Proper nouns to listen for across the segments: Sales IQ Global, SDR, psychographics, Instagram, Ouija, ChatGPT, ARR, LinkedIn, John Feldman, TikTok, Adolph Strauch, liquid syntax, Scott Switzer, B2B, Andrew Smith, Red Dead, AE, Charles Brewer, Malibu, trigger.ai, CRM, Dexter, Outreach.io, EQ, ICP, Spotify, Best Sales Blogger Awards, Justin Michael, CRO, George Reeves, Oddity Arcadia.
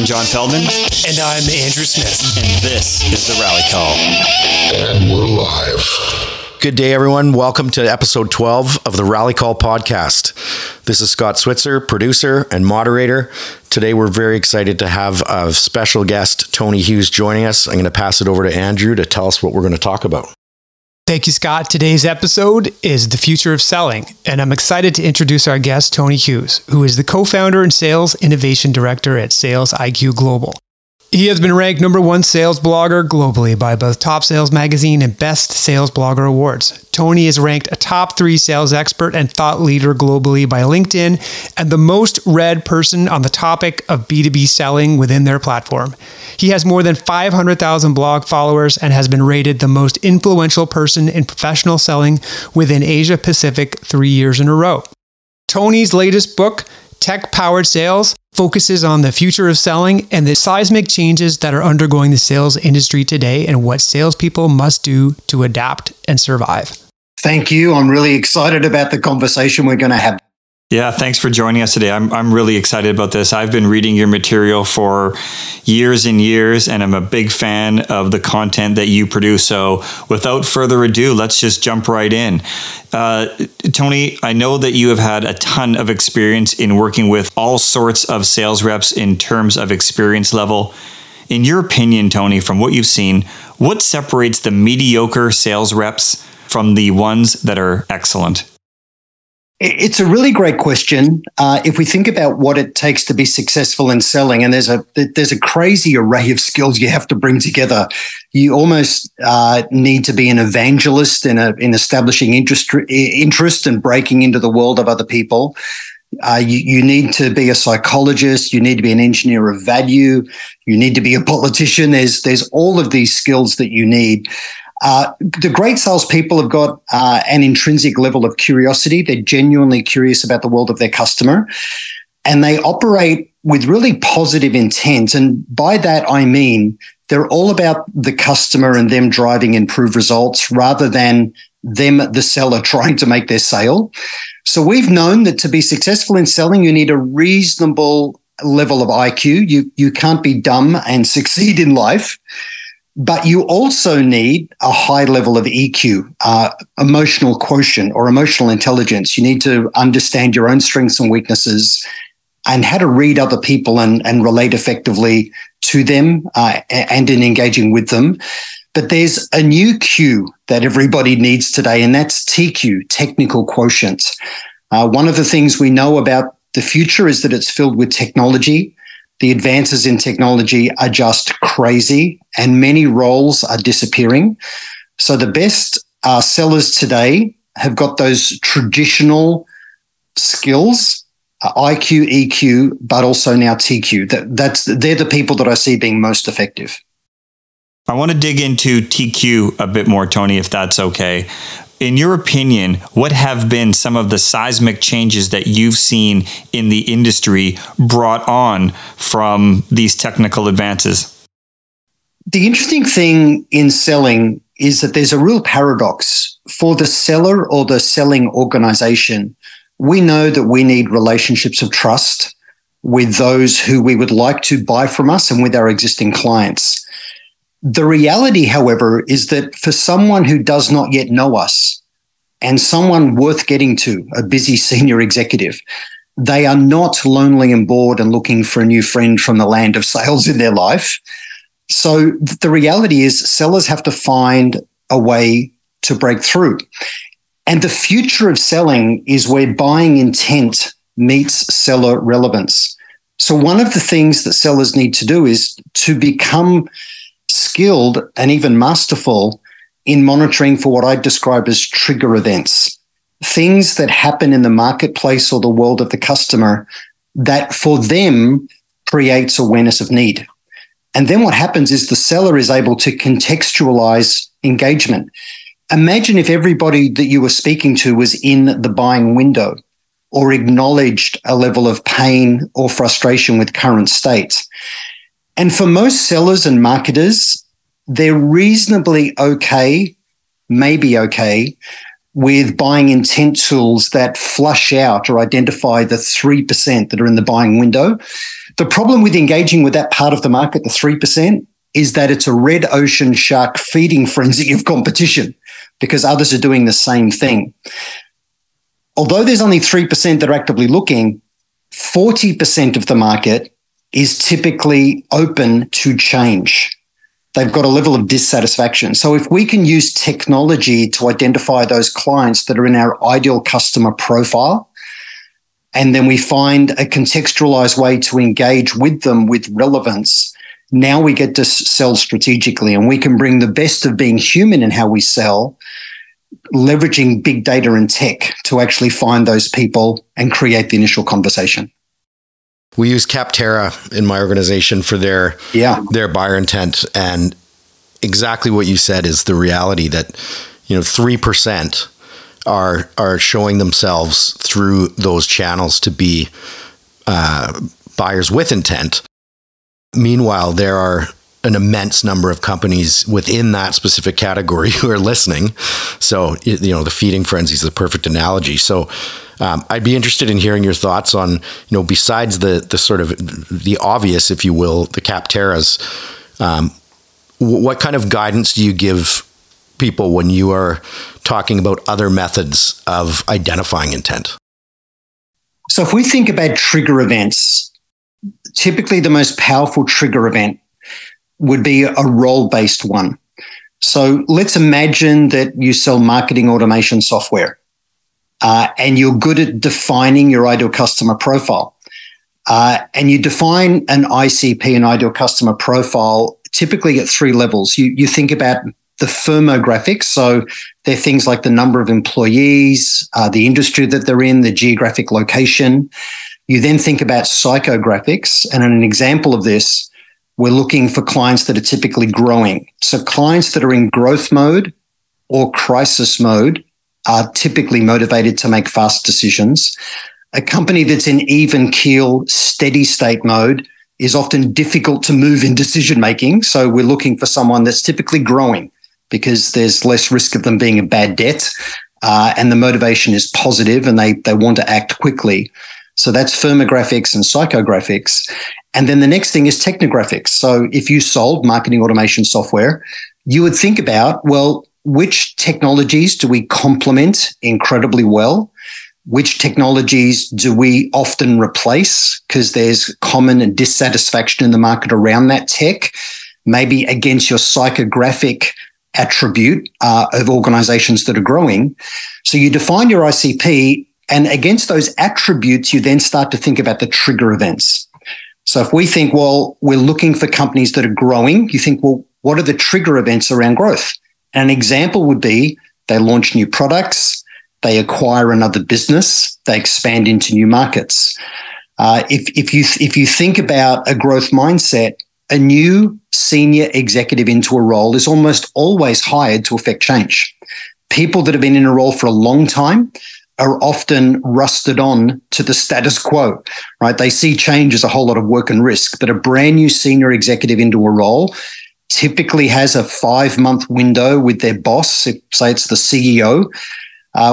I'm John Feldman. And I'm Andrew Smith. And this is The Rally Call. And we're live. Good day, everyone. Welcome to episode 12 of The Rally Call podcast. This is Scott Switzer, producer and moderator. Today, we're very excited to have a special guest, Tony Hughes, joining us. I'm going to pass it over to Andrew to tell us what we're going to talk about. Thank you, Scott. Today's episode is The Future of Selling, and I'm excited to introduce our guest, Tony Hughes, who is the co-founder and sales innovation director at Sales IQ Global. He has been ranked #1 sales blogger globally by both Top Sales Magazine and Best Sales Blogger Awards. Tony is ranked a top 3 sales expert and thought leader globally by LinkedIn and the most read person on the topic of B2B selling within their platform. He has more than 500,000 blog followers and has been rated the most influential person in professional selling within Asia Pacific 3 years in a row. Tony's latest book, Tech-Powered Sales, focuses on the future of selling and the seismic changes that are undergoing the sales industry today and what salespeople must do to adapt and survive. Thank you. I'm really excited about the conversation we're going to have. Yeah, thanks for joining us today. I'm really excited about this. I've been reading your material for years and years, and I'm a big fan of the content that you produce. So without further ado, let's just jump right in. Tony, I know that you have had a ton of experience in working with all sorts of sales reps in terms of experience level. In your opinion, Tony, from what you've seen, what separates the mediocre sales reps from the ones that are excellent? It's a really great question. If we think about what it takes to be successful in selling, and there's a crazy array of skills you have to bring together. You almost need to be an evangelist in establishing interest and breaking into the world of other people. You need to be a psychologist. You need to be an engineer of value. You need to be a politician. There's all of these skills that you need. The great salespeople have got an intrinsic level of curiosity. They're genuinely curious about the world of their customer, and they operate with really positive intent. And by that, I mean they're all about the customer and them driving improved results rather than them, the seller, trying to make their sale. So we've known that to be successful in selling, you need a reasonable level of IQ. You can't be dumb and succeed in life. But you also need a high level of EQ, emotional quotient or emotional intelligence. You need to understand your own strengths and weaknesses and how to read other people and relate effectively to them and in engaging with them. But there's a new Q that everybody needs today, and that's TQ, technical quotient. One of the things we know about the future is that it's filled with technology. The advances in technology are just crazy, and many roles are disappearing. So the best sellers today have got those traditional skills, IQ, EQ, but also now TQ. They're the people that I see being most effective. I want to dig into TQ a bit more, Tony, if that's okay. In your opinion, what have been some of the seismic changes that you've seen in the industry brought on from these technical advances? The interesting thing in selling is that there's a real paradox. For the seller or the selling organization, we know that we need relationships of trust with those who we would like to buy from us and with our existing clients. The reality, however, is that for someone who does not yet know us and someone worth getting to, a busy senior executive, they are not lonely and bored and looking for a new friend from the land of sales in their life. So the reality is sellers have to find a way to break through. And the future of selling is where buying intent meets seller relevance. So one of the things that sellers need to do is to become skilled and even masterful in monitoring for what I describe as trigger events, things that happen in the marketplace or the world of the customer that for them creates awareness of need. And then what happens is the seller is able to contextualize engagement. Imagine if everybody that you were speaking to was in the buying window or acknowledged a level of pain or frustration with current states. And for most sellers and marketers, they're reasonably okay, maybe okay, with buying intent tools that flush out or identify the 3% that are in the buying window. The problem with engaging with that part of the market, the 3%, is that it's a red ocean shark feeding frenzy of competition because others are doing the same thing. Although there's only 3% that are actively looking, 40% of the market is typically open to change. They've got a level of dissatisfaction. So if we can use technology to identify those clients that are in our ideal customer profile, and then we find a contextualized way to engage with them with relevance, now we get to sell strategically, and we can bring the best of being human in how we sell, leveraging big data and tech to actually find those people and create the initial conversation. We use Capterra in my organization for their buyer intent, and exactly what you said is the reality that 3% are showing themselves through those channels to be buyers with intent. Meanwhile, there are an immense number of companies within that specific category who are listening. So, the feeding frenzy is the perfect analogy. So I'd be interested in hearing your thoughts on, besides the sort of the obvious, if you will, the Capterras, what kind of guidance do you give people when you are talking about other methods of identifying intent? So if we think about trigger events, typically the most powerful trigger event would be a role-based one. So let's imagine that you sell marketing automation software and you're good at defining your ideal customer profile. And you define an ICP, an ideal customer profile, typically at three levels. You think about the firmographics, so they're things like the number of employees, the industry that they're in, the geographic location. You then think about psychographics, and an example of this, we're looking for clients that are typically growing. So clients that are in growth mode or crisis mode are typically motivated to make fast decisions. A company that's in even keel, steady state mode is often difficult to move in decision making. So we're looking for someone that's typically growing because there's less risk of them being a bad debt and the motivation is positive and they want to act quickly. So that's firmographics and psychographics. And then the next thing is technographics. So if you sold marketing automation software, you would think about, well, which technologies do we complement incredibly well? Which technologies do we often replace because there's common dissatisfaction in the market around that tech? Maybe against your psychographic attribute of organizations that are growing. So you define your ICP, and against those attributes, you then start to think about the trigger events. So if we think, well, we're looking for companies that are growing, you think, well, what are the trigger events around growth? An example would be they launch new products, they acquire another business, they expand into new markets. If you think about a growth mindset, a new senior executive into a role is almost always hired to affect change. People that have been in a role for a long time are often rusted on to the status quo, right? They see change as a whole lot of work and risk, but a brand new senior executive into a role typically has a 5-month window with their boss, if, say it's the CEO,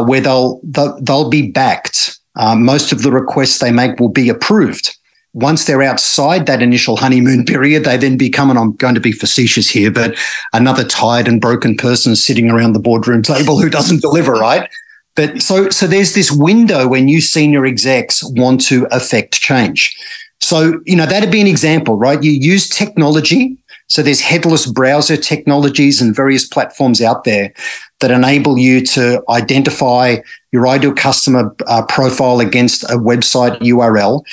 where they'll be backed. Most of the requests they make will be approved. Once they're outside that initial honeymoon period, they then become, and I'm going to be facetious here, but another tired and broken person sitting around the boardroom table who doesn't deliver, right? But so there's this window when new senior execs want to affect change. So, that'd be an example, right? You use technology. So there's headless browser technologies and various platforms out there that enable you to identify your ideal customer profile against a website URL.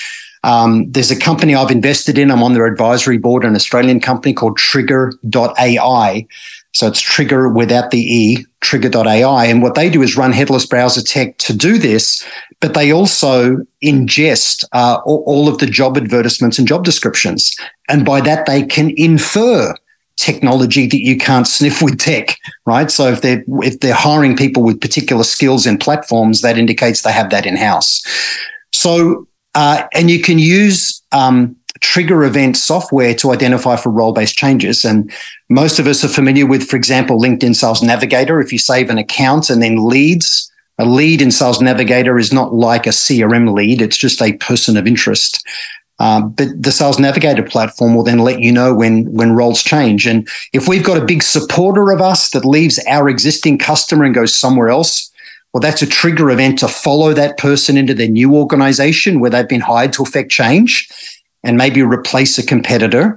There's a company I've invested in. I'm on their advisory board, an Australian company called trigger.ai. So it's trigger without the E, trigger.ai. And what they do is run headless browser tech to do this, but they also ingest all of the job advertisements and job descriptions. And by that, they can infer technology that you can't sniff with tech, right? So if they're hiring people with particular skills and platforms, that indicates they have that in-house. So, and you can use trigger event software to identify for role-based changes. And most of us are familiar with, for example, LinkedIn Sales Navigator. If you save an account and then leads, a lead in Sales Navigator is not like a CRM lead. It's just a person of interest. But the Sales Navigator platform will then let you know when roles change. And if we've got a big supporter of us that leaves our existing customer and goes somewhere else, well, that's a trigger event to follow that person into their new organization where they've been hired to effect change and maybe replace a competitor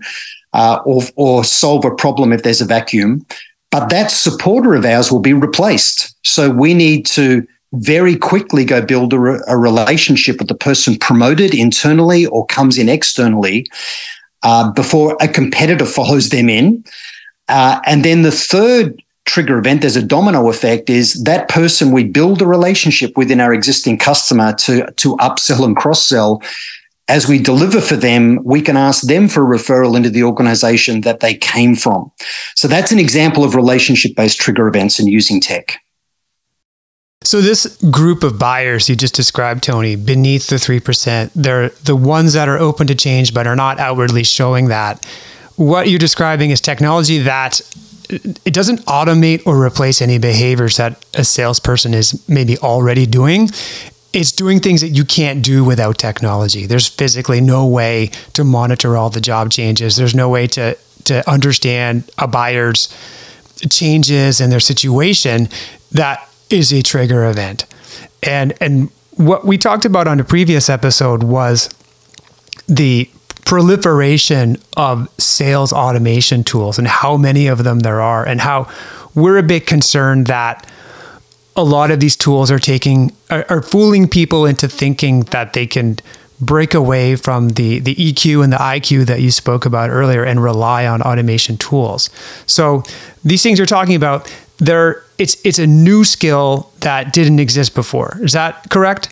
or solve a problem if there's a vacuum. But that supporter of ours will be replaced. So we need to very quickly go build a relationship with the person promoted internally or comes in externally before a competitor follows them in. And then the third trigger event, there's a domino effect, is that person we build a relationship within our existing customer to upsell and cross-sell. As we deliver for them, we can ask them for a referral into the organization that they came from. So that's an example of relationship-based trigger events and using tech. So this group of buyers you just described, Tony, beneath the 3%, they're the ones that are open to change but are not outwardly showing that. What you're describing is technology that it doesn't automate or replace any behaviors that a salesperson is maybe already doing. It's doing things that you can't do without technology. There's physically no way to monitor all the job changes. There's no way to understand a buyer's changes and their situation. That is a trigger event. And what we talked about on a previous episode was the proliferation of sales automation tools and how many of them there are, and how we're a bit concerned that a lot of these tools are fooling people into thinking that they can break away from the EQ and the IQ that you spoke about earlier and rely on automation tools. So these things you're talking about, it's a new skill that didn't exist before. Is that correct?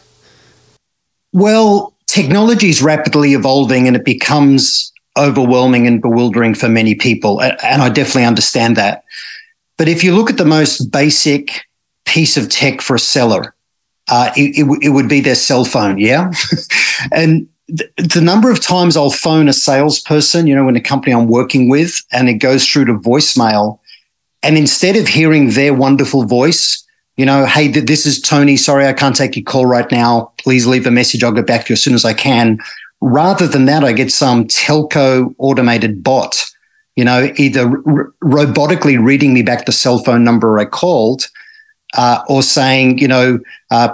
Well, technology is rapidly evolving and it becomes overwhelming and bewildering for many people. And I definitely understand that. But if you look at the most basic piece of tech for a seller, it would be their cell phone, yeah? And the number of times I'll phone a salesperson, you know, in a company I'm working with, and it goes through to voicemail, and instead of hearing their wonderful voice, you know, hey, this is Tony, sorry I can't take your call right now, please leave a message, I'll get back to you as soon as I can. Rather than that, I get some telco automated bot, you know, either robotically reading me back the cell phone number I called, or saying, you know,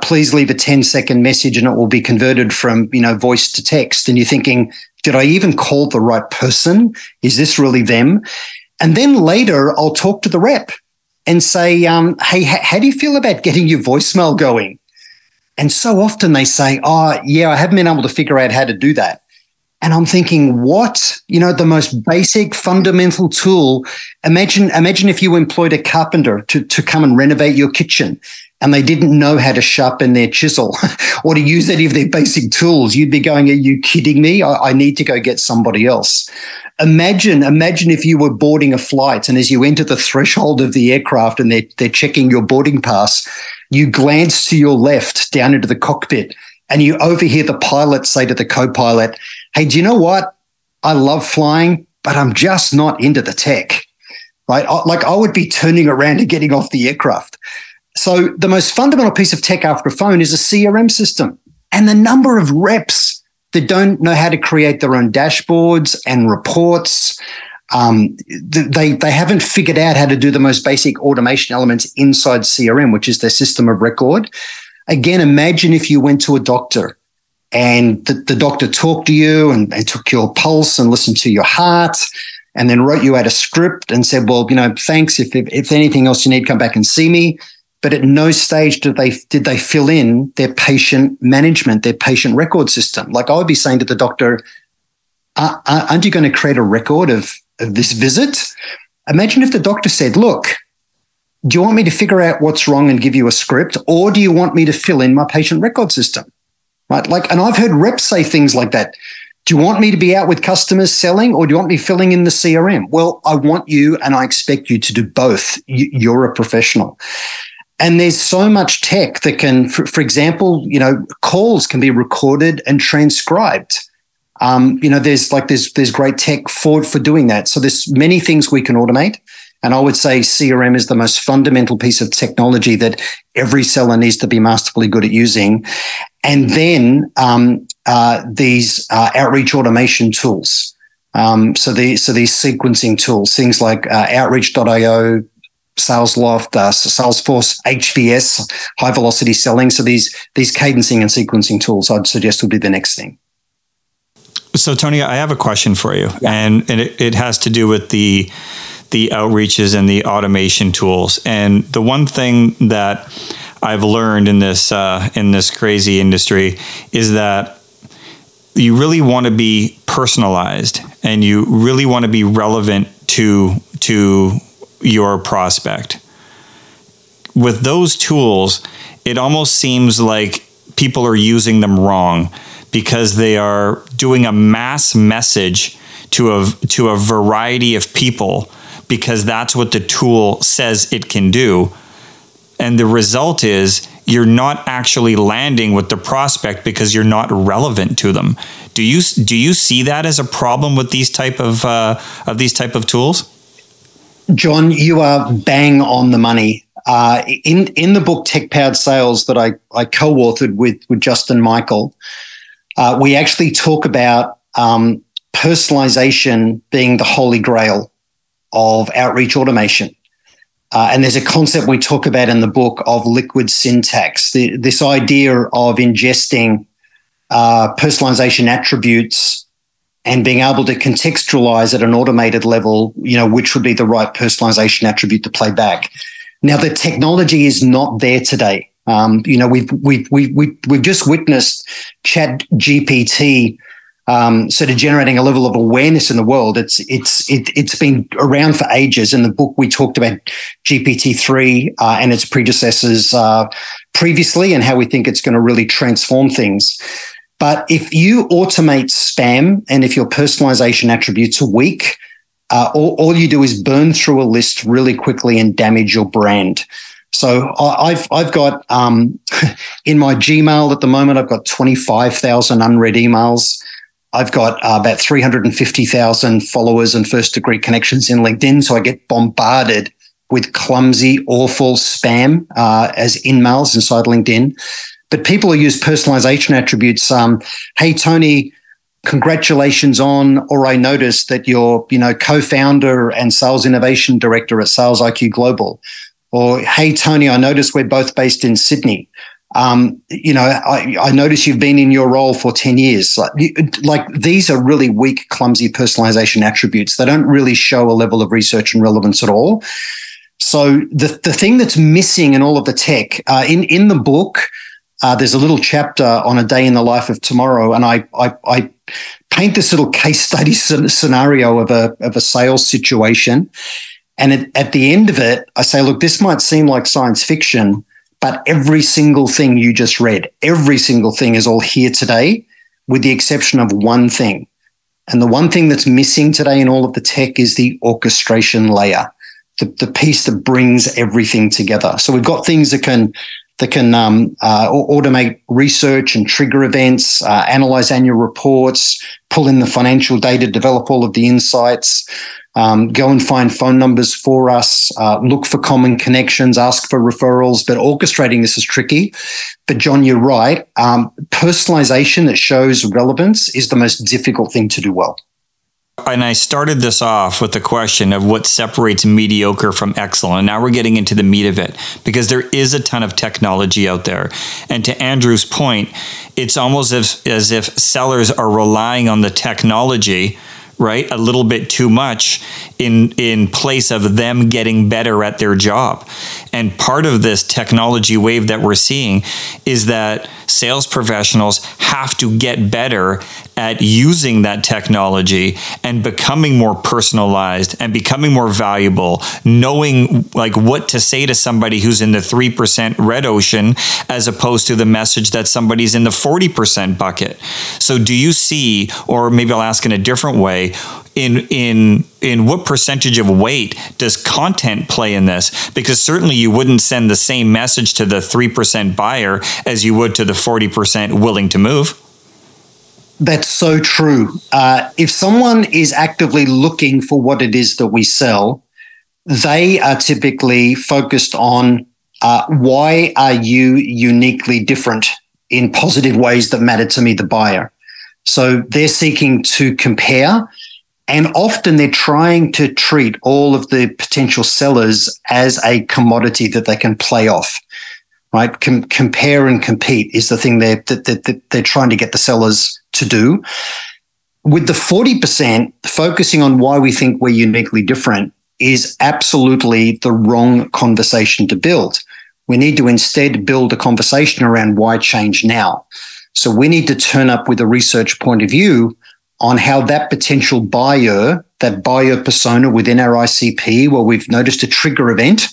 please leave a 10-second message and it will be converted from, you know, voice to text. And you're thinking, did I even call the right person? Is this really them? And then later I'll talk to the rep and say, hey, how do you feel about getting your voicemail going? And so often they say, oh, yeah, I haven't been able to figure out how to do that. And I'm thinking, what? You know, the most basic fundamental tool. Imagine if you employed a carpenter to come and renovate your kitchen and they didn't know how to sharpen their chisel or to use any of their basic tools. You'd be going, are you kidding me? I need to go get somebody else. Imagine if you were boarding a flight and as you enter the threshold of the aircraft and they're checking your boarding pass, you glance to your left down into the cockpit and you overhear the pilot say to the co-pilot, hey, do you know what? I love flying, but I'm just not into the tech, right? Like I would be turning around and getting off the aircraft. So the most fundamental piece of tech after a phone is a CRM system. And the number of reps that don't know how to create their own dashboards and reports, they haven't figured out how to do the most basic automation elements inside CRM, which is their system of record. Again, imagine if you went to a doctor and the doctor talked to you and took your pulse and listened to your heart and then wrote you out a script and said, well, you know, thanks. If anything else you need, come back and see me. But at no stage did they fill in their patient management, their patient record system. Like I would be saying to the doctor, aren't you going to create a record of this visit? Imagine if the doctor said, look, do you want me to figure out what's wrong and give you a script, or do you want me to fill in my patient record system? Right? Like, and I've heard reps say things like that. Do you want me to be out with customers selling, or do you want me filling in the CRM? Well, I want you and I expect you to do both. You're a professional. And there's so much tech that can, for example, you know, calls can be recorded and transcribed. You know, there's great tech for doing that. So there's many things we can automate. And I would say CRM is the most fundamental piece of technology that every seller needs to be masterfully good at using. And then these outreach automation tools. So these sequencing tools, things like Outreach.io, Sales Loft, Salesforce, HVS, High Velocity Selling. So these cadencing and sequencing tools, I'd suggest, would be the next thing. So Tony, I have a question for you, and it has to do with the outreaches and the automation tools. And the one thing that I've learned in this crazy industry is that you really want to be personalized and you really want to be relevant to your prospect. With those tools, it almost seems like people are using them wrong because they are doing a mass message to a variety of people because that's what the tool says it can do. And the result is you're not actually landing with the prospect because you're not relevant to them. Do you see that as a problem with these type of tools? John, you are bang on the money. In the book Tech-Powered Sales that I co-authored with Justin Michael, we actually talk about personalization being the holy grail of outreach automation. And there's a concept we talk about in the book of liquid syntax, this idea of ingesting personalization attributes and being able to contextualize at an automated level, which would be the right personalization attribute to play back. Now, the technology is not there today. We've just witnessed ChatGPT sort of generating a level of awareness in the world. It's been around for ages. In the book, we talked about GPT-3 and its predecessors previously, and how we think it's going to really transform things. But if you automate spam and if your personalization attributes are weak, all you do is burn through a list really quickly and damage your brand. So I've got in my Gmail at the moment, I've got 25,000 unread emails. I've got about 350,000 followers and first-degree connections in LinkedIn, so I get bombarded with clumsy, awful spam as in-mails inside LinkedIn. But people who use personalization attributes, hey, Tony, congratulations on, or I noticed that you're co-founder and sales innovation director at Sales IQ Global. Or, hey, Tony, I noticed we're both based in Sydney. I notice you've been in your role for 10 years. Like these are really weak, clumsy personalization attributes. They don't really show a level of research and relevance at all. So the thing that's missing in all of the tech, in the book, there's a little chapter on a day in the life of tomorrow, and I paint this little case study scenario of a sales situation. And at the end of it, I say, look, this might seem like science fiction, but every single thing you just read, every single thing is all here today, with the exception of one thing. And the one thing that's missing today in all of the tech is the orchestration layer, the piece that brings everything together. So we've got things that can automate research and trigger events, analyze annual reports, pull in the financial data, develop all of the insights, go and find phone numbers for us, look for common connections, ask for referrals. But orchestrating this is tricky. But John, you're right. Personalization that shows relevance is the most difficult thing to do well. And I started this off with the question of what separates mediocre from excellent. And now we're getting into the meat of it, because there is a ton of technology out there. And to Andrew's point, it's almost as if sellers are relying on the technology, right, a little bit too much in place of them getting better at their job. And part of this technology wave that we're seeing is that sales professionals have to get better at using that technology and becoming more personalized and becoming more valuable, knowing like what to say to somebody who's in the 3% red ocean as opposed to the message that somebody's in the 40% bucket. So do you see, or maybe I'll ask in a different way, in what percentage of weight does content play in this? Because certainly you wouldn't send the same message to the 3% buyer as you would to the 40% willing to move. That's so true. If someone is actively looking for what it is that we sell, they are typically focused on why are you uniquely different in positive ways that matter to me, the buyer. So they're seeking to compare, and often they're trying to treat all of the potential sellers as a commodity that they can play off, right? Compare and compete is the thing that they're trying to get the sellers to do. With the 40%, focusing on why we think we're uniquely different is absolutely the wrong conversation to build. We need to instead build a conversation around why change now. So we need to turn up with a research point of view on how that potential buyer, that buyer persona within our ICP, where we've noticed a trigger event,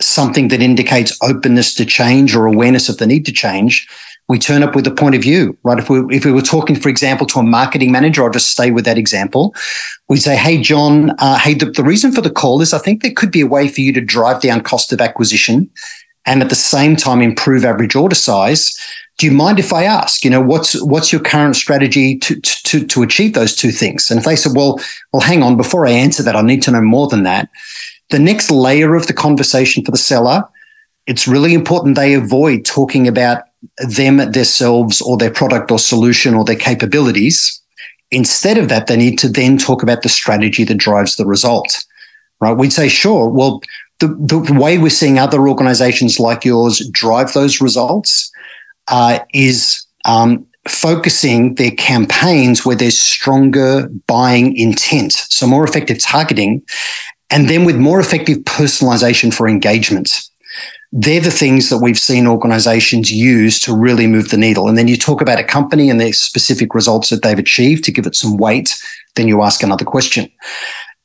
something that indicates openness to change or awareness of the need to change, we turn up with a point of view, right? If we were talking, for example, to a marketing manager, I'll just stay with that example. We say, hey, John, the reason for the call is I think there could be a way for you to drive down cost of acquisition and at the same time improve average order size. Do you mind if I ask, what's your current strategy to achieve those two things? And if they said, well, hang on, before I answer that, I need to know more than that. The next layer of the conversation for the seller, it's really important they avoid talking about them, themselves, or their product or solution or their capabilities. Instead of that, they need to then talk about the strategy that drives the result, right? We'd say, sure, well, the way we're seeing other organizations like yours drive those results is focusing their campaigns where there's stronger buying intent, so more effective targeting, and then with more effective personalization for engagement. They're the things that we've seen organizations use to really move the needle. And then you talk about a company and their specific results that they've achieved to give it some weight, then you ask another question.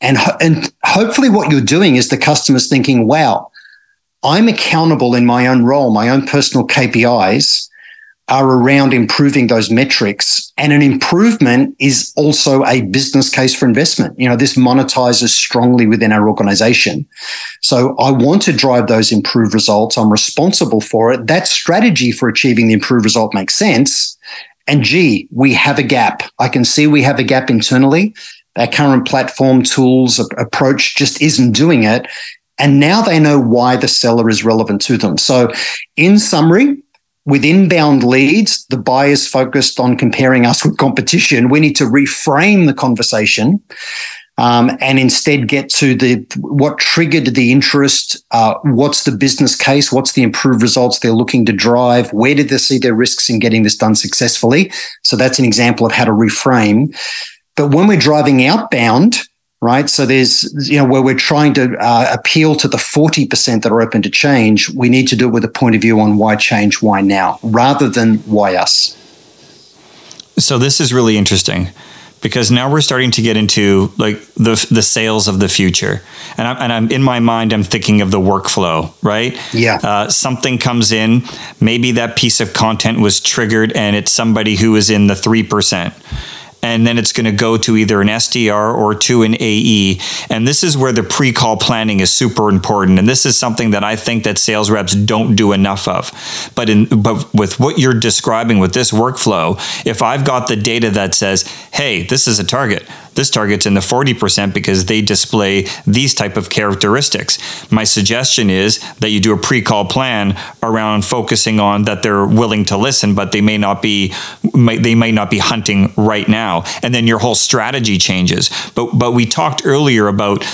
And hopefully what you're doing is the customer's thinking, wow, I'm accountable in my own role, my own personal KPIs are around improving those metrics. And an improvement is also a business case for investment. This monetizes strongly within our organization. So I want to drive those improved results. I'm responsible for it. That strategy for achieving the improved result makes sense. And gee, we have a gap. I can see we have a gap internally. Our current platform, tools, approach just isn't doing it. And now they know why the seller is relevant to them. So in summary, with inbound leads, the buyer's focused on comparing us with competition. We need to reframe the conversation and instead get to what triggered the interest, what's the business case, what's the improved results they're looking to drive, where did they see their risks in getting this done successfully. So that's an example of how to reframe. But when we're driving outbound, right, so there's, where we're trying to appeal to the 40% that are open to change, we need to do it with a point of view on why change, why now, rather than why us. So this is really interesting because now we're starting to get into like the sales of the future. And I'm in my mind, I'm thinking of the workflow, right? Yeah. Something comes in, maybe that piece of content was triggered and it's somebody who is in the 3%. And then it's going to go to either an SDR or to an AE. And this is where the pre-call planning is super important. And this is something that I think that sales reps don't do enough of. But with what you're describing with this workflow, if I've got the data that says, hey, this is a target, this target's in the 40% because they display these type of characteristics. My suggestion is that you do a pre-call plan around focusing on that they're willing to listen, but they may not be hunting right now. And then your whole strategy changes. But we talked earlier about,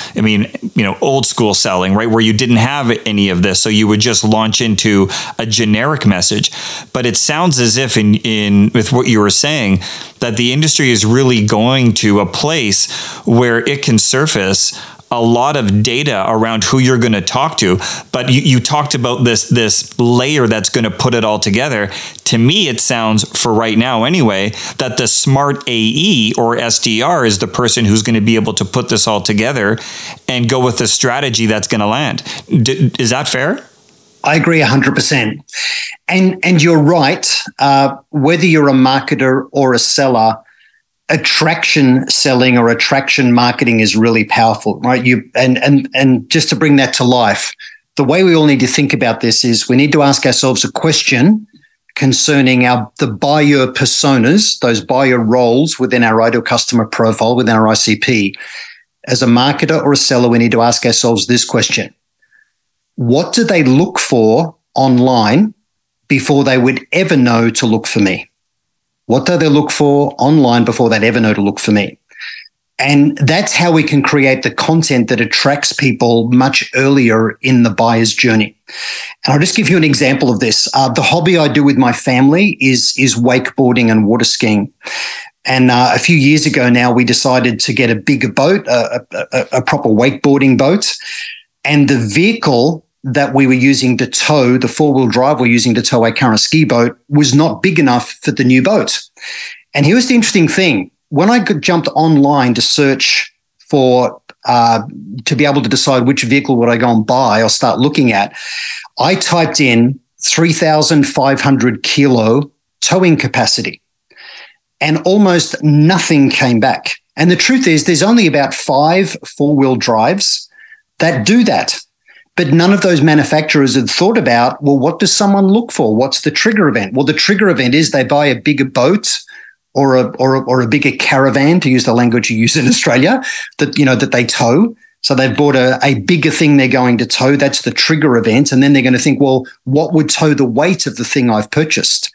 old school selling, right? Where you didn't have any of this. So you would just launch into a generic message. But it sounds as if with what you were saying, that the industry is really going to a place where it can surface a lot of data around who you're going to talk to. But you talked about this layer that's going to put it all together. To me, it sounds, for right now anyway, that the smart AE or SDR is the person who's going to be able to put this all together and go with the strategy that's going to land. Is that fair? I agree 100%. And you're right. Whether you're a marketer or a seller, attraction selling or attraction marketing is really powerful, right? And just to bring that to life, the way we all need to think about this is we need to ask ourselves a question concerning the buyer personas, those buyer roles within our ideal customer profile, within our ICP. As a marketer or a seller, we need to ask ourselves this question: what do they look for online before they would ever know to look for me? What do they look for online before they'd ever know to look for me? And that's how we can create the content that attracts people much earlier in the buyer's journey. And I'll just give you an example of this. The hobby I do with my family is wakeboarding and water skiing. And a few years ago now, we decided to get a bigger boat, a proper wakeboarding boat. And the vehicle that we were using to tow, the four-wheel drive we're using to tow our current ski boat, was not big enough for the new boat. And here's the interesting thing. When I jumped online to search for, to be able to decide which vehicle would I go and buy or start looking at, I typed in 3,500 kilo towing capacity. And almost nothing came back. And the truth is, there's only about 5 four-wheel drives that do that. But none of those manufacturers had thought about, well, what does someone look for? What's the trigger event? Well, the trigger event is they buy a bigger boat or a bigger caravan, to use the language you use in Australia, that, you know, that they tow. So they've bought a bigger thing they're going to tow. That's the trigger event. And then they're going to think, well, what would tow the weight of the thing I've purchased?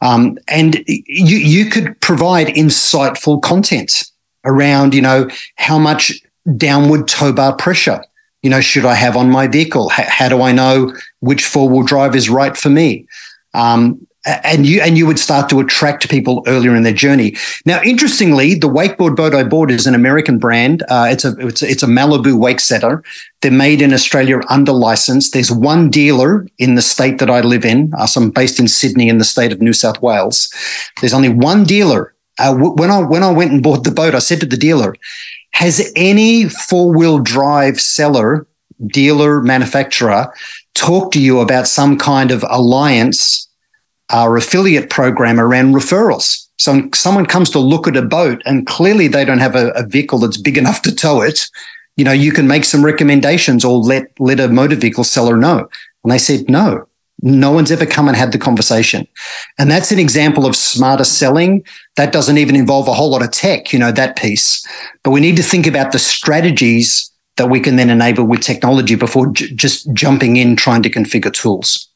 And you could provide insightful content around, you know, how much downward tow bar pressure, you know, should I have on my vehicle? How do I know which four-wheel drive is right for me? And you would start to attract people earlier in their journey. Now, interestingly, the wakeboard boat I bought is an American brand. It's a Malibu wake setter. They're made in Australia under license. There's one dealer in the state that I live in. So I'm based in Sydney in the state of New South Wales. There's only one dealer. When I went and bought the boat, I said to the dealer, "Has any four-wheel drive seller, dealer, manufacturer talked to you about some kind of alliance?" Our affiliate program around referrals. So someone comes to look at a boat and clearly they don't have a vehicle that's big enough to tow it. You know, you can make some recommendations or let a motor vehicle seller know. And they said, no, no one's ever come and had the conversation. And that's an example of smarter selling. That doesn't even involve a whole lot of tech, you know, that piece. But we need to think about the strategies that we can then enable with technology before just jumping in trying to configure tools.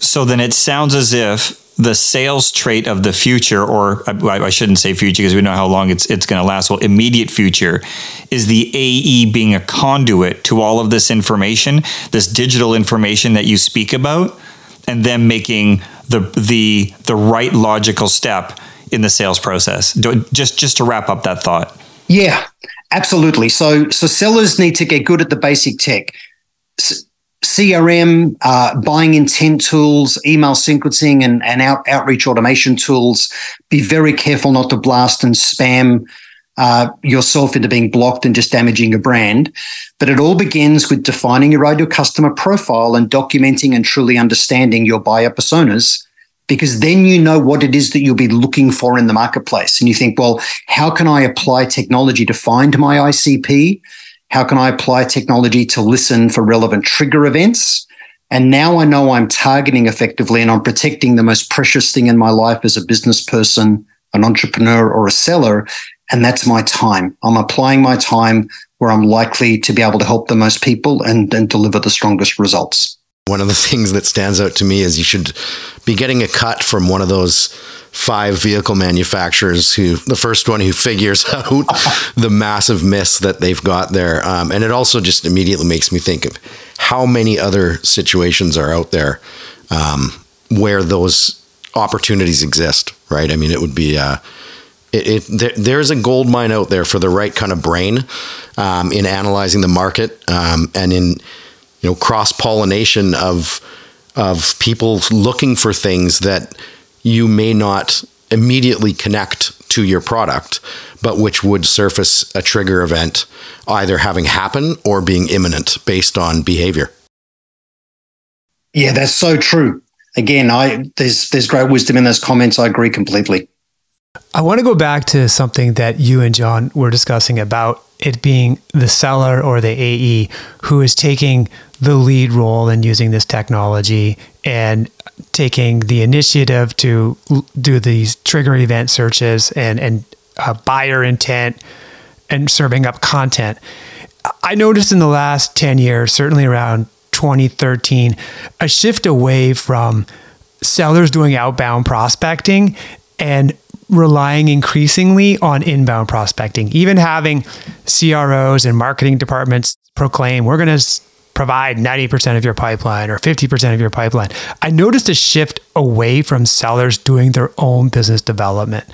So then it sounds as if the sales trait of the future, or I shouldn't say future because we know how long it's going to last. Well, immediate future is the AE being a conduit to all of this information, this digital information that you speak about, and then making the right logical step in the sales process. Just to wrap up that thought. Yeah, absolutely. So sellers need to get good at the basic tech. CRM, buying intent tools, email sequencing, and outreach automation tools. Be very careful not to blast and spam yourself into being blocked and just damaging your brand. But it all begins with defining your ideal customer profile and documenting and truly understanding your buyer personas, because then you know what it is that you'll be looking for in the marketplace. And you think, well, how can I apply technology to find my ICP? How can I apply technology to listen for relevant trigger events? And now I know I'm targeting effectively and I'm protecting the most precious thing in my life as a business person, an entrepreneur, or a seller, and that's my time. I'm applying my time where I'm likely to be able to help the most people and deliver the strongest results. One of the things that stands out to me is you should be getting a cut from one of those 5 vehicle manufacturers the first one who figures out the massive miss that they've got there. And it also just immediately makes me think of how many other situations are out there where those opportunities exist, right? I mean, it would be... There's a gold mine out there for the right kind of brain in analyzing the market and in... you know, cross-pollination of people looking for things that you may not immediately connect to your product, but which would surface a trigger event either having happen or being imminent based on behavior. Yeah, that's so true. Again, there's great wisdom in those comments. I agree completely. I want to go back to something that you and John were discussing about it being the seller or the AE who is taking the lead role and using this technology and taking the initiative to do these trigger event searches and buyer intent and serving up content. I noticed in the last 10 years, certainly around 2013, a shift away from sellers doing outbound prospecting and relying increasingly on inbound prospecting, even having CROs and marketing departments proclaim, we're going to provide 90% of your pipeline or 50% of your pipeline. I noticed a shift away from sellers doing their own business development.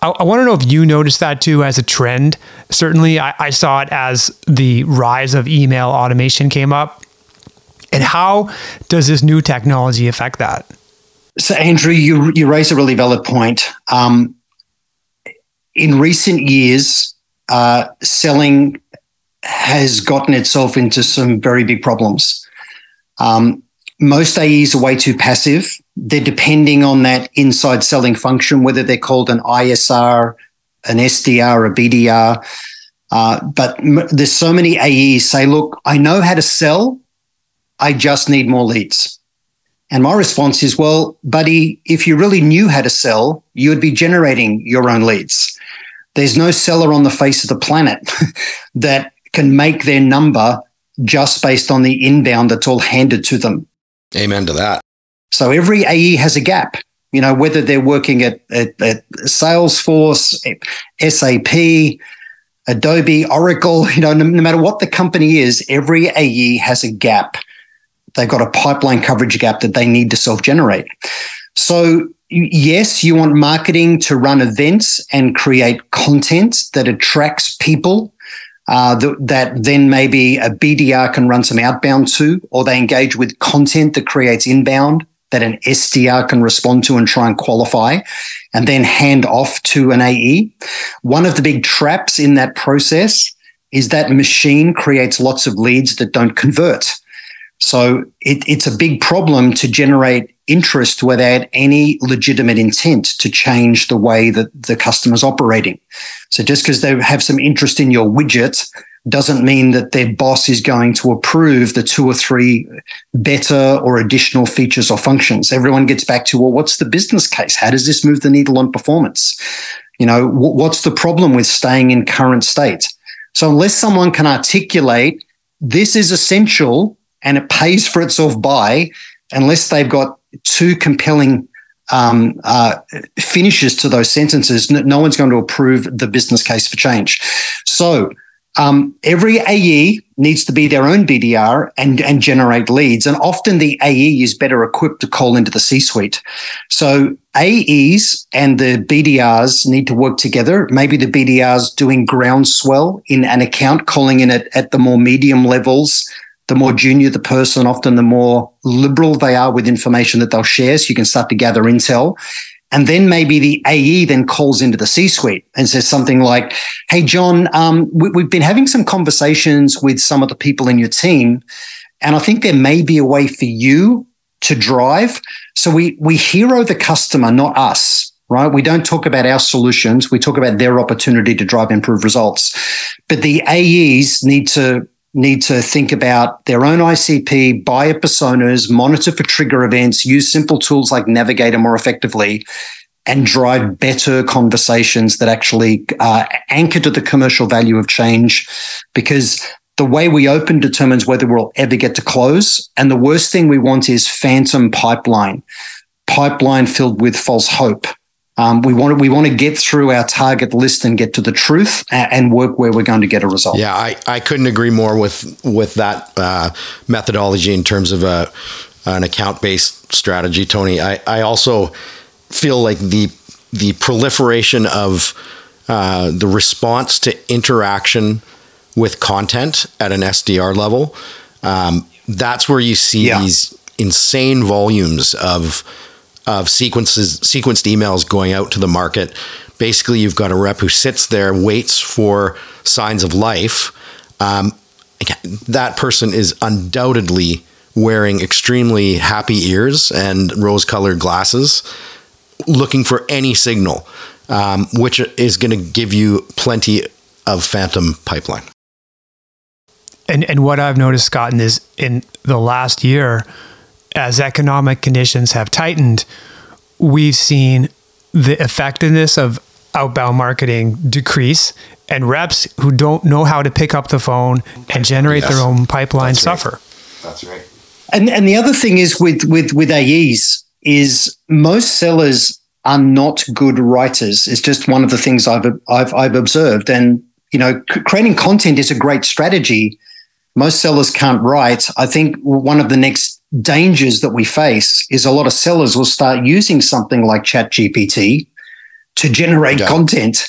I want to know if you noticed that too as a trend. Certainly, I saw it as the rise of email automation came up. And how does this new technology affect that? So Andrew, you raise a really valid point. In recent years, selling has gotten itself into some very big problems. Most AEs are way too passive. They're depending on that inside selling function, whether they're called an ISR, an SDR, a BDR. But there's so many AEs say, look, I know how to sell. I just need more leads. And my response is, well, buddy, if you really knew how to sell, you would be generating your own leads. There's no seller on the face of the planet that can make their number just based on the inbound that's all handed to them. Amen to that. So every AE has a gap, you know, whether they're working at Salesforce, SAP, Adobe, Oracle, you know, no matter what the company is, every AE has a gap. They've got a pipeline coverage gap that they need to self-generate. So yes, you want marketing to run events and create content that attracts people that then maybe a BDR can run some outbound to, or they engage with content that creates inbound that an SDR can respond to and try and qualify and then hand off to an AE. One of the big traps in that process is that machine creates lots of leads that don't convert. So it's a big problem to generate interest without any legitimate intent to change the way that the customer's operating. So just because they have some interest in your widget doesn't mean that their boss is going to approve the 2 or 3 better or additional features or functions. Everyone gets back to, well, what's the business case? How does this move the needle on performance? You know, what's the problem with staying in current state? So unless someone can articulate this is essential and it pays for itself by, unless they've got 2 compelling finishes to those sentences, no one's going to approve the business case for change. So every AE needs to be their own BDR and generate leads. And often the AE is better equipped to call into the C-suite. So AEs and the BDRs need to work together. Maybe the BDRs doing groundswell in an account, calling in at the more medium levels. The more junior the person, often the more liberal they are with information that they'll share, so you can start to gather intel. And then maybe the AE then calls into the C-suite and says something like, hey, John, we've been having some conversations with some of the people in your team, and I think there may be a way for you to drive. So we hero the customer, not us, right? We don't talk about our solutions. We talk about their opportunity to drive improved results. But the AEs need to think about their own ICP, buyer personas, monitor for trigger events, use simple tools like Navigator more effectively, and drive better conversations that actually anchor to the commercial value of change, because the way we open determines whether we'll ever get to close. And the worst thing we want is phantom pipeline filled with false hope. We want to get through our target list and get to the truth and work where we're going to get a result. Yeah, I couldn't agree more with that methodology in terms of an account-based strategy, Tony. I also feel like the proliferation of the response to interaction with content at an SDR level, that's where you see these insane volumes of sequenced emails going out to the market. Basically, you've got a rep who sits there, waits for signs of life. That person is undoubtedly wearing extremely happy ears and rose-colored glasses, looking for any signal, which is going to give you plenty of phantom pipeline. And what I've noticed, Scott, is in the last year, as economic conditions have tightened, we've seen the effectiveness of outbound marketing decrease, and reps who don't know how to pick up the phone and generate their own pipeline suffer. That's right. And the other thing is with AEs is most sellers are not good writers. It's just one of the things I've observed. And, you know, creating content is a great strategy. Most sellers can't write. I think one of the next dangers that we face is a lot of sellers will start using something like ChatGPT to generate content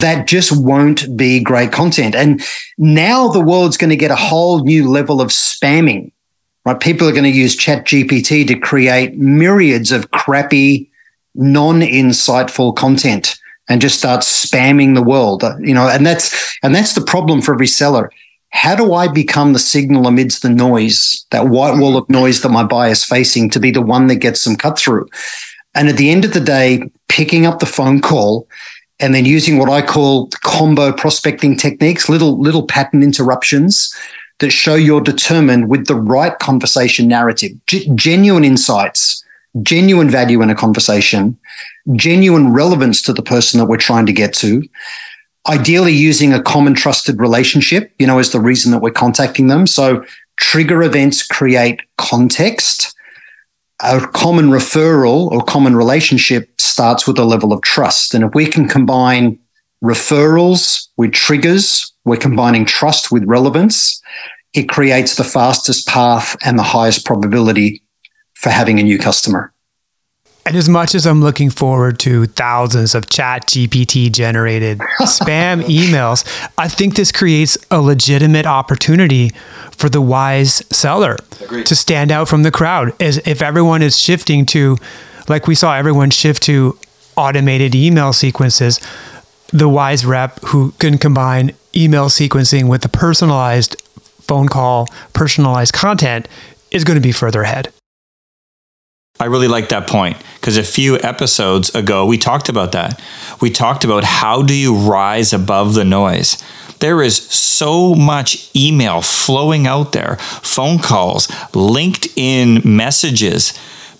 that just won't be great content. And now the world's going to get a whole new level of spamming, right? People are going to use ChatGPT to create myriads of crappy, non-insightful content and just start spamming the world, you know, and that's the problem for every seller. How do I become the signal amidst the noise, that white wall of noise that my buyer's facing, to be the one that gets some cut through? And at the end of the day, picking up the phone call and then using what I call combo prospecting techniques, little pattern interruptions that show you're determined with the right conversation narrative, genuine insights, genuine value in a conversation, genuine relevance to the person that we're trying to get to, ideally using a common trusted relationship, you know, as the reason that we're contacting them. So trigger events create context. A common referral or common relationship starts with a level of trust. And if we can combine referrals with triggers, we're combining trust with relevance, it creates the fastest path and the highest probability for having a new customer. And as much as I'm looking forward to thousands of ChatGPT generated spam emails, I think this creates a legitimate opportunity for the wise seller to stand out from the crowd. As if everyone is shifting to, like we saw everyone shift to automated email sequences, the wise rep who can combine email sequencing with the personalized phone call, personalized content is going to be further ahead. I really like that point, because a few episodes ago, we talked about that. We talked about how do you rise above the noise? There is so much email flowing out there, phone calls, LinkedIn messages,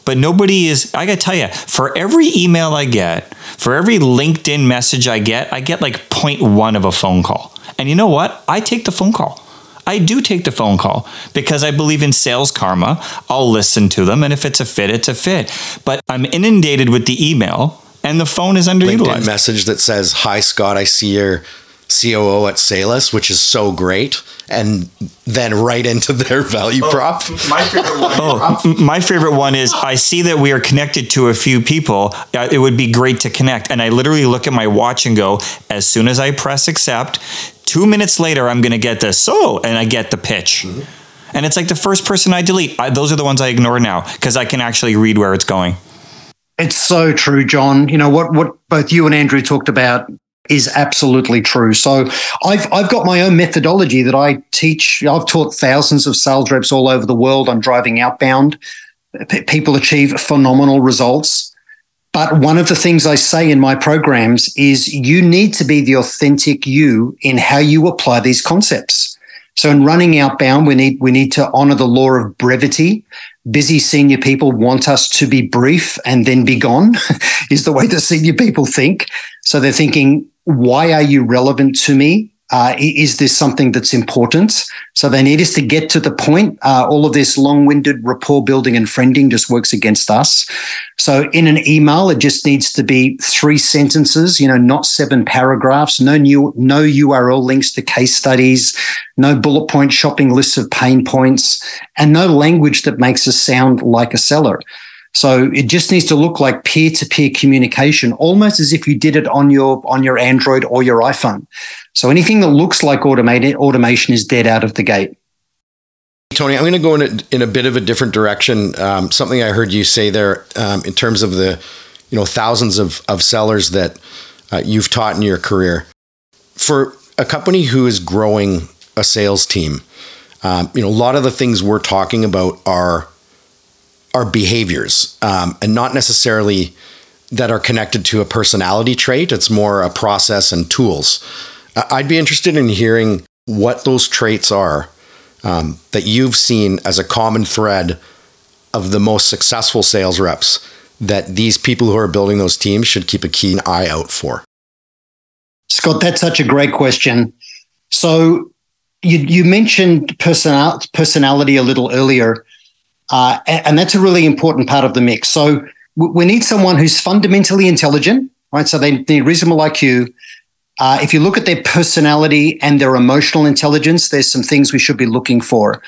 but nobody is, I got to tell you, for every email I get, for every LinkedIn message I get like 0.1 of a phone call. And you know what? I take the phone call. I do take the phone call because I believe in sales karma. I'll listen to them. And if it's a fit, it's a fit. But I'm inundated with the email and the phone is underutilized. LinkedIn message that says, "Hi, Scott, I see your COO at Salus," which is so great. And then right into their value prop. My favorite one. My favorite one is, "I see that we are connected to a few people. It would be great to connect." And I literally look at my watch and go, as soon as I press accept, 2 minutes later, I'm going to get this. So, and I get the pitch. Mm-hmm. And it's like the first person I delete. Those are the ones I ignore now because I can actually read where it's going. It's so true, John. You know, what both you and Andrew talked about is absolutely true. So I've got my own methodology that I teach. I've taught thousands of sales reps all over the world on driving outbound. People achieve phenomenal results. But one of the things I say in my programs is you need to be the authentic you in how you apply these concepts. So in running outbound, we need to honor the law of brevity. Busy senior people want us to be brief and then be gone is the way that senior people think. So they're thinking, why are you relevant to me? Is this something that's important? So they need us to get to the point. All of this long-winded rapport building and friending just works against us. So in an email, it just needs to be 3 sentences, you know, not 7 paragraphs, no URL links to case studies, no bullet point shopping lists of pain points, and no language that makes us sound like a seller. So it just needs to look like peer-to-peer communication, almost as if you did it on your Android or your iPhone. So anything that looks like automation is dead out of the gate. Tony, I'm going to go in a bit of a different direction. Something I heard you say there in terms of the, you know, thousands of sellers that you've taught in your career. For a company who is growing a sales team, you know, a lot of the things we're talking about are behaviors and not necessarily that are connected to a personality trait. It's more a process and tools. I'd be interested in hearing what those traits are that you've seen as a common thread of the most successful sales reps that these people who are building those teams should keep a keen eye out for. Scott, that's such a great question. So you mentioned personality a little earlier. And that's a really important part of the mix. So we need someone who's fundamentally intelligent, right? So they need reasonable IQ. If you look at their personality and their emotional intelligence, there's some things we should be looking for.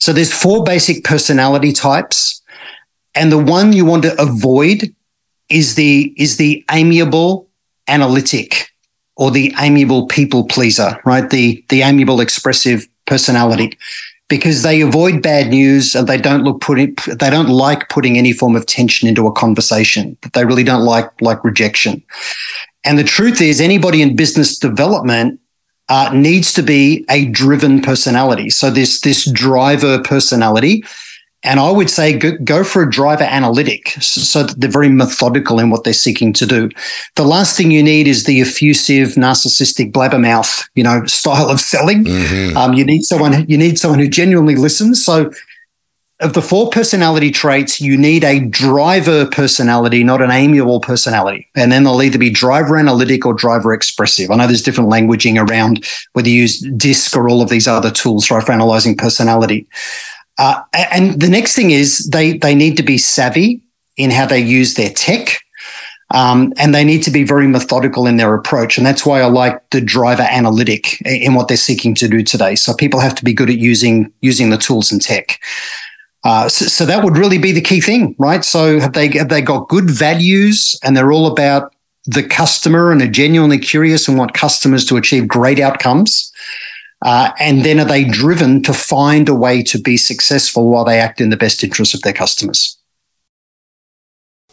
So there's four basic personality types, and the one you want to avoid is the amiable analytic or the amiable people pleaser, right? The amiable expressive personality, because they avoid bad news and they don't like putting any form of tension into a conversation. They really don't like rejection. And the truth is, anybody in business development needs to be a driven personality. So this driver personality, and I would say go for a driver analytic, so that they're very methodical in what they're seeking to do. The last thing you need is the effusive, narcissistic blabbermouth, style of selling. Mm-hmm. You need someone who genuinely listens. So of the four personality traits, you need a driver personality, not an amiable personality. And then they'll either be driver analytic or driver expressive. I know there's different languaging around whether you use DISC or all of these other tools, right, for analyzing personality. And the next thing is they need to be savvy in how they use their tech, and they need to be very methodical in their approach. And that's why I like the driver analytic in what they're seeking to do today. So people have to be good at using the tools and tech. So that would really be the key thing, right? So have they got good values and they're all about the customer and are genuinely curious and want customers to achieve great outcomes? And then are they driven to find a way to be successful while they act in the best interest of their customers?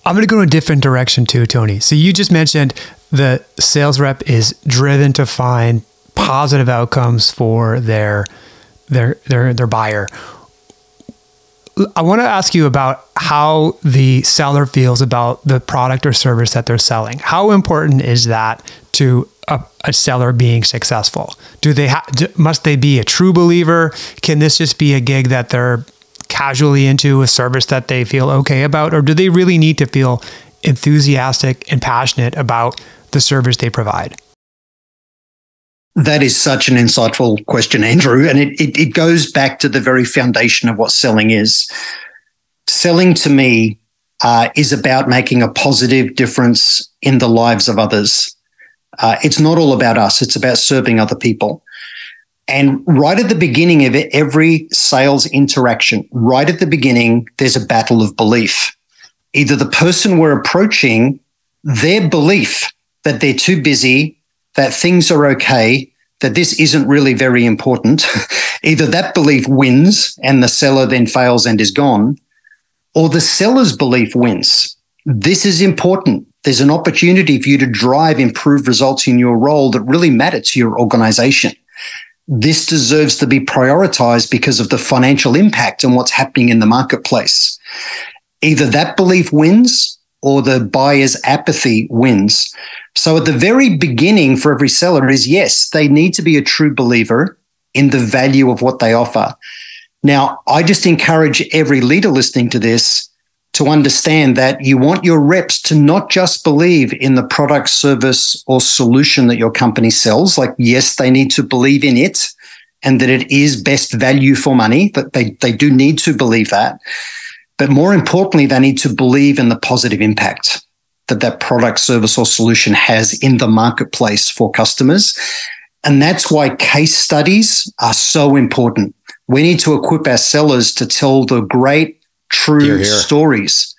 I'm going to go in a different direction too, Tony. So you just mentioned the sales rep is driven to find positive outcomes for their buyer. I want to ask you about how the seller feels about the product or service that they're selling. How important is that to a seller being successful? Must they be a true believer? Can this just be a gig that they're casually into, a service that they feel okay about? Or do they really need to feel enthusiastic and passionate about the service they provide? That is such an insightful question, Andrew. And it goes back to the very foundation of what selling is. Selling to me is about making a positive difference in the lives of others. It's not all about us. It's about serving other people. And right at the beginning of it, every sales interaction, right at the beginning, there's a battle of belief. Either the person we're approaching, their belief that they're too busy, that things are okay, that this isn't really very important, either that belief wins and the seller then fails and is gone, or the seller's belief wins. This is important. There's an opportunity for you to drive improved results in your role that really matter to your organization. This deserves to be prioritized because of the financial impact and what's happening in the marketplace. Either that belief wins or the buyer's apathy wins. So at the very beginning for every seller is, yes, they need to be a true believer in the value of what they offer. Now, I just encourage every leader listening to this to understand that you want your reps to not just believe in the product, service, or solution that your company sells. Like, yes, they need to believe in it and that it is best value for money, that they do need to believe that. But more importantly, they need to believe in the positive impact that product, service, or solution has in the marketplace for customers. And that's why case studies are so important. We need to equip our sellers to tell the great, true stories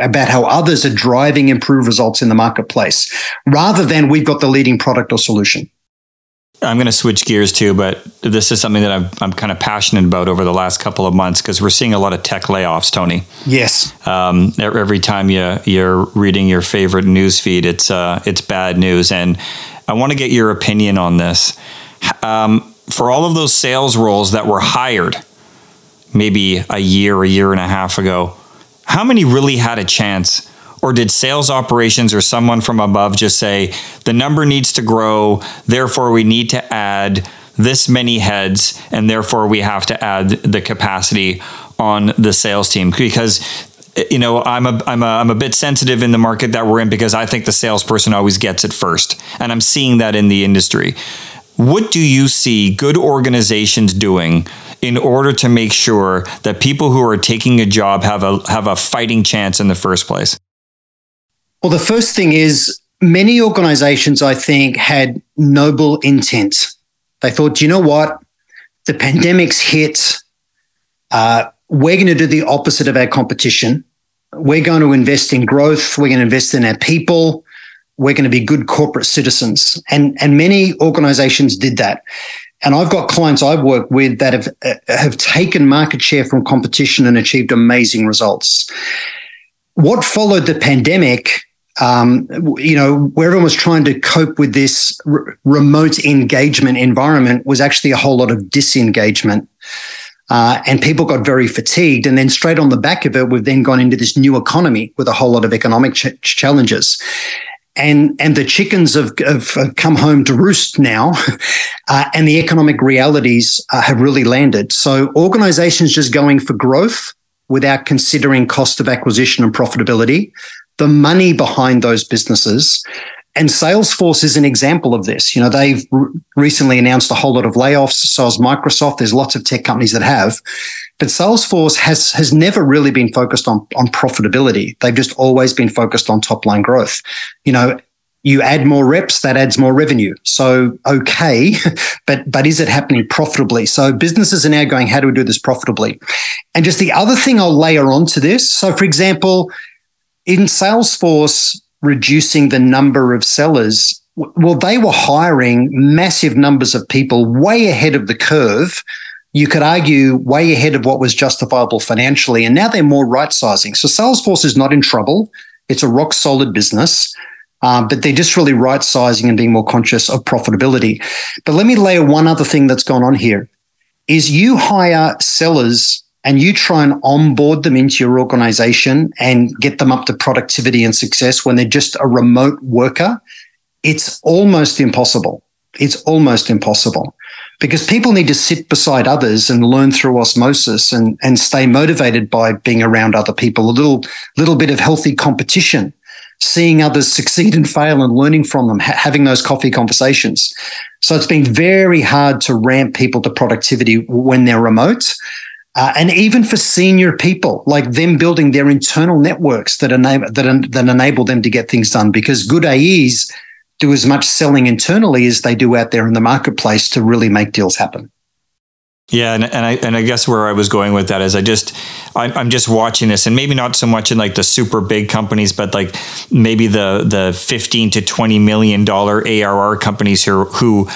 about how others are driving improved results in the marketplace, rather than we've got the leading product or solution. I'm going to switch gears too, but this is something that I'm kind of passionate about over the last couple of months because we're seeing a lot of tech layoffs, Tony. Yes. Every time you're reading your favorite news feed, it's bad news. And I want to get your opinion on this. For all of those sales roles that were hired maybe a year and a half ago, how many really had a chance? Or did sales operations or someone from above just say, the number needs to grow, therefore we need to add this many heads, and therefore we have to add the capacity on the sales team? Because I'm a bit sensitive in the market that we're in because I think the salesperson always gets it first. And I'm seeing that in the industry. What do you see good organizations doing in order to make sure that people who are taking a job have a fighting chance in the first place? Well, the first thing is many organizations, I think, had noble intent. They thought, you know what? The pandemic's hit. We're going to do the opposite of our competition. We're going to invest in growth. We're going to invest in our people. We're going to be good corporate citizens. And many organizations did that. And I've got clients I've worked with that have taken market share from competition and achieved amazing results. What followed the pandemic, where everyone was trying to cope with this remote engagement environment, was actually a whole lot of disengagement. And people got very fatigued. And then straight on the back of it, we've then gone into this new economy with a whole lot of economic challenges. And the chickens have come home to roost now, and the economic realities have really landed. So organizations just going for growth without considering cost of acquisition and profitability, the money behind those businesses. And Salesforce is an example of this. You know, they've recently announced a whole lot of layoffs. So is Microsoft. There's lots of tech companies that have. But Salesforce has never really been focused on profitability. They've just always been focused on top-line growth. You know, you add more reps, that adds more revenue. So, okay, but is it happening profitably? So businesses are now going, how do we do this profitably? And just the other thing I'll layer onto this. So, for example, in Salesforce, reducing the number of sellers, well, they were hiring massive numbers of people way ahead of the curve. You could argue way ahead of what was justifiable financially, and now they're more right-sizing. So Salesforce is not in trouble. It's a rock-solid business, but they're just really right-sizing and being more conscious of profitability. But let me layer one other thing that's gone on here, is you hire sellers and you try and onboard them into your organization and get them up to productivity and success when they're just a remote worker. It's almost impossible. It's almost impossible because people need to sit beside others and learn through osmosis and stay motivated by being around other people, a little bit of healthy competition, seeing others succeed and fail and learning from them, having those coffee conversations. So it's been very hard to ramp people to productivity when they're remote. And even for senior people, like them building their internal networks that enable them to get things done, because good AEs do as much selling internally as they do out there in the marketplace to really make deals happen. Yeah, and I guess where I was going with that is I'm just watching this, and maybe not so much in like the super big companies, but like maybe the $15 to $20 million ARR companies who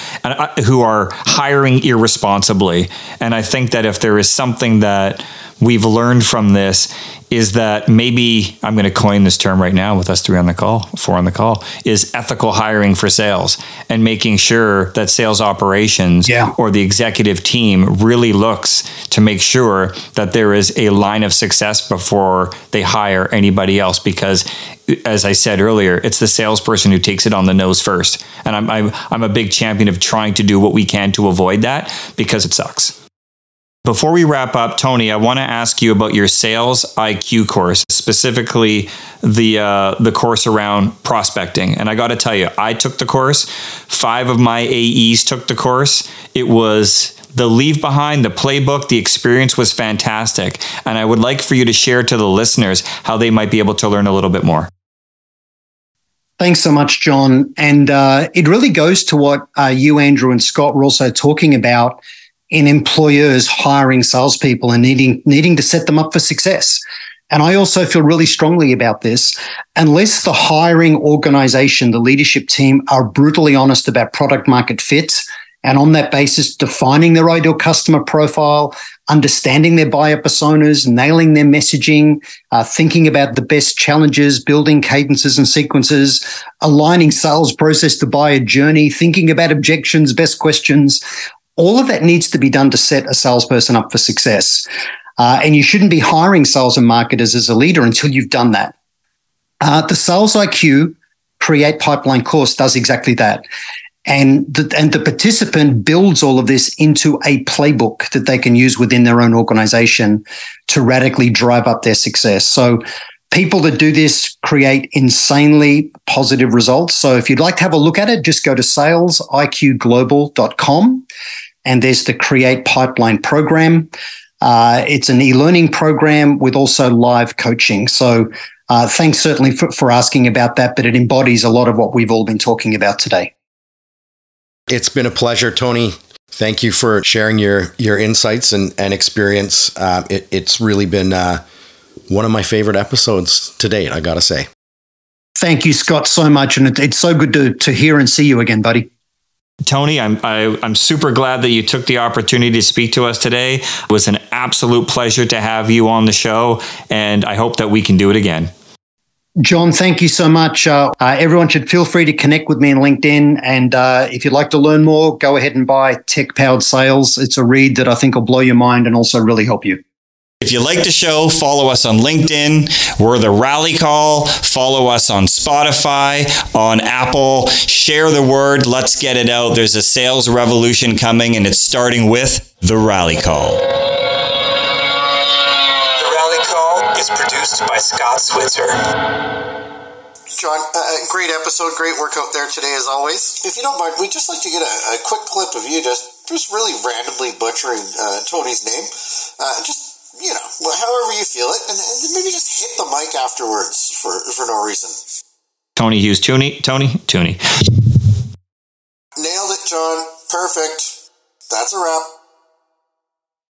are hiring irresponsibly. And I think that if there is something that we've learned from this, is that maybe, I'm going to coin this term right now with us three on the call, four on the call, is ethical hiring for sales, and making sure that sales operations or the executive team really looks to make sure that there is a line of success before they hire anybody else. Because as I said earlier, it's the salesperson who takes it on the nose first. And I'm a big champion of trying to do what we can to avoid that, because it sucks. Before we wrap up, Tony, I want to ask you about your Sales IQ course, specifically the course around prospecting. And I got to tell you, I took the course. 5 of my AEs took the course. It was the leave behind, the playbook, the experience was fantastic. And I would like for you to share to the listeners how they might be able to learn a little bit more. Thanks so much, John. And it really goes to what you, Andrew, and Scott were also talking about in employers hiring salespeople and needing to set them up for success. And I also feel really strongly about this. Unless the hiring organization, the leadership team, are brutally honest about product market fit, and on that basis, defining their ideal customer profile, understanding their buyer personas, nailing their messaging, thinking about the best challenges, building cadences and sequences, aligning sales process to buyer journey, thinking about objections, best questions. All of that needs to be done to set a salesperson up for success. And you shouldn't be hiring sales and marketers as a leader until you've done that. The Sales IQ Create Pipeline course does exactly that. And the participant builds all of this into a playbook that they can use within their own organization to radically drive up their success. So people that do this create insanely positive results. So if you'd like to have a look at it, just go to salesiqglobal.com. And there's the Create Pipeline program. It's an e-learning program with also live coaching. So thanks certainly for asking about that, but it embodies a lot of what we've all been talking about today. It's been a pleasure, Tony. Thank you for sharing your insights and experience. It's really been one of my favorite episodes to date, I got to say. Thank you, Scott, so much. And it's so good to hear and see you again, buddy. Tony, I'm super glad that you took the opportunity to speak to us today. It was an absolute pleasure to have you on the show, and I hope that we can do it again. John, thank you so much. Everyone should feel free to connect with me on LinkedIn. And if you'd like to learn more, go ahead and buy Tech-Powered Sales. It's a read that I think will blow your mind and also really help you. If you like the show, follow us on LinkedIn. We're The Rally Call. Follow us on Spotify, on Apple. Share the word. Let's get it out. There's a sales revolution coming, and it's starting with The Rally Call. The Rally Call is produced by Scott Switzer. John, great episode. Great work out there today, as always. If you don't mind, we'd just like to get a quick clip of you just really randomly butchering Tony's name. You know, however you feel it, and then maybe just hit the mic afterwards for no reason. Tony Hughes, Tony. Nailed it, John. Perfect. That's a wrap.